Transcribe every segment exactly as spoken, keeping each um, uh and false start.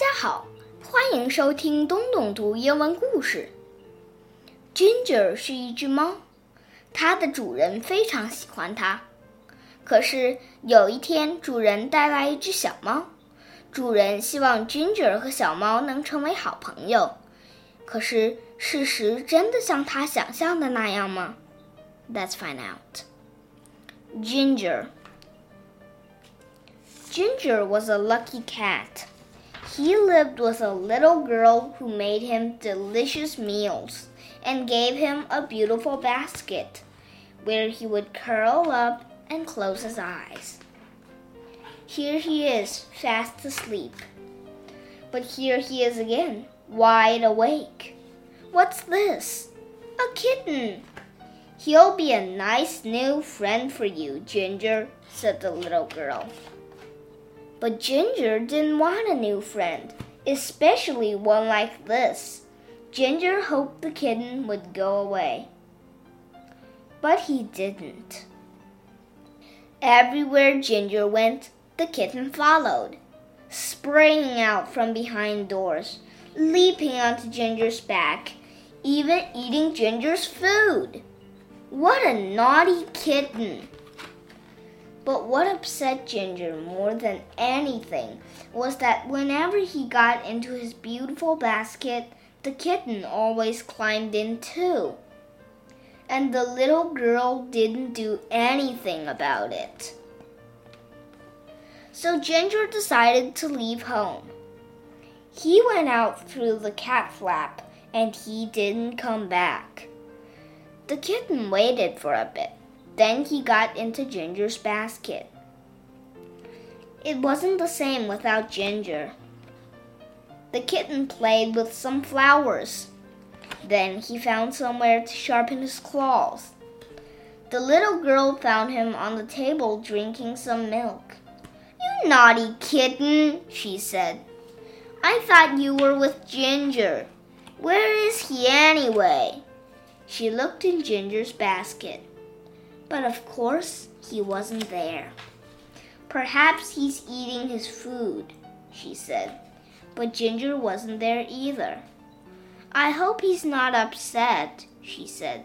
大家好，欢迎收听东东读英文故事。Ginger 是一只猫，它的主人非常喜欢它。可是有一天，主人带来一只小猫，主人希望 Ginger 和小猫能成为好朋友。可是事实真的像他想象的那样吗？ Let's find out. Ginger. Ginger was a lucky cat.He lived with a little girl who made him delicious meals and gave him a beautiful basket where he would curl up and close his eyes. Here he is, fast asleep. But here he is again, wide awake. What's this? A kitten. He'll be a nice new friend for you, Ginger, said the little girl.But Ginger didn't want a new friend, especially one like this. Ginger hoped the kitten would go away. But he didn't. Everywhere Ginger went, the kitten followed, springing out from behind doors, leaping onto Ginger's back, even eating Ginger's food. What a naughty kitten!But what upset Ginger more than anything was that whenever he got into his beautiful basket, the kitten always climbed in too. And the little girl didn't do anything about it. So Ginger decided to leave home. He went out through the cat flap, and he didn't come back. The kitten waited for a bit.Then he got into Ginger's basket. It wasn't the same without Ginger. The kitten played with some flowers. Then he found somewhere to sharpen his claws. The little girl found him on the table drinking some milk. You naughty kitten, she said. I thought you were with Ginger. Where is he anyway? She looked in Ginger's basket.But of course, he wasn't there. Perhaps he's eating his food, she said. But Ginger wasn't there either. I hope he's not upset, she said.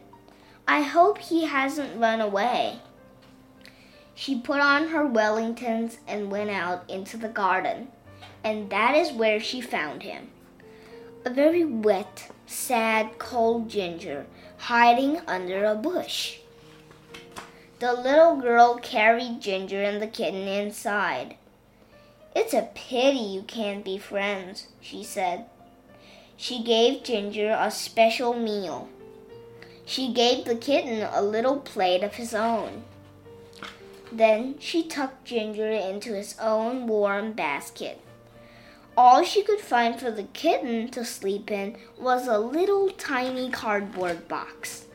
I hope he hasn't run away. She put on her Wellingtons and went out into the garden. And that is where she found him. A very wet, sad, cold Ginger hiding under a bush.The little girl carried Ginger and the kitten inside. It's a pity you can't be friends, she said. She gave Ginger a special meal. She gave the kitten a little plate of his own. Then she tucked Ginger into his own warm basket. All she could find for the kitten to sleep in was a little tiny cardboard box.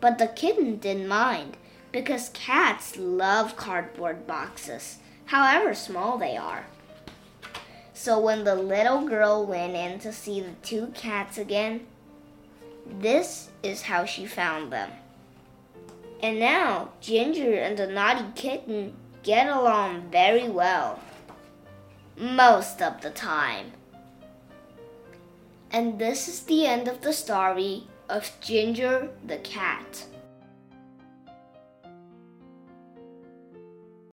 But the kitten didn't mind.Because cats love cardboard boxes, however small they are. So when the little girl went in to see the two cats again, this is how she found them. And now, Ginger and the naughty kitten get along very well. Most of the time. And this is the end of the story of Ginger the cat.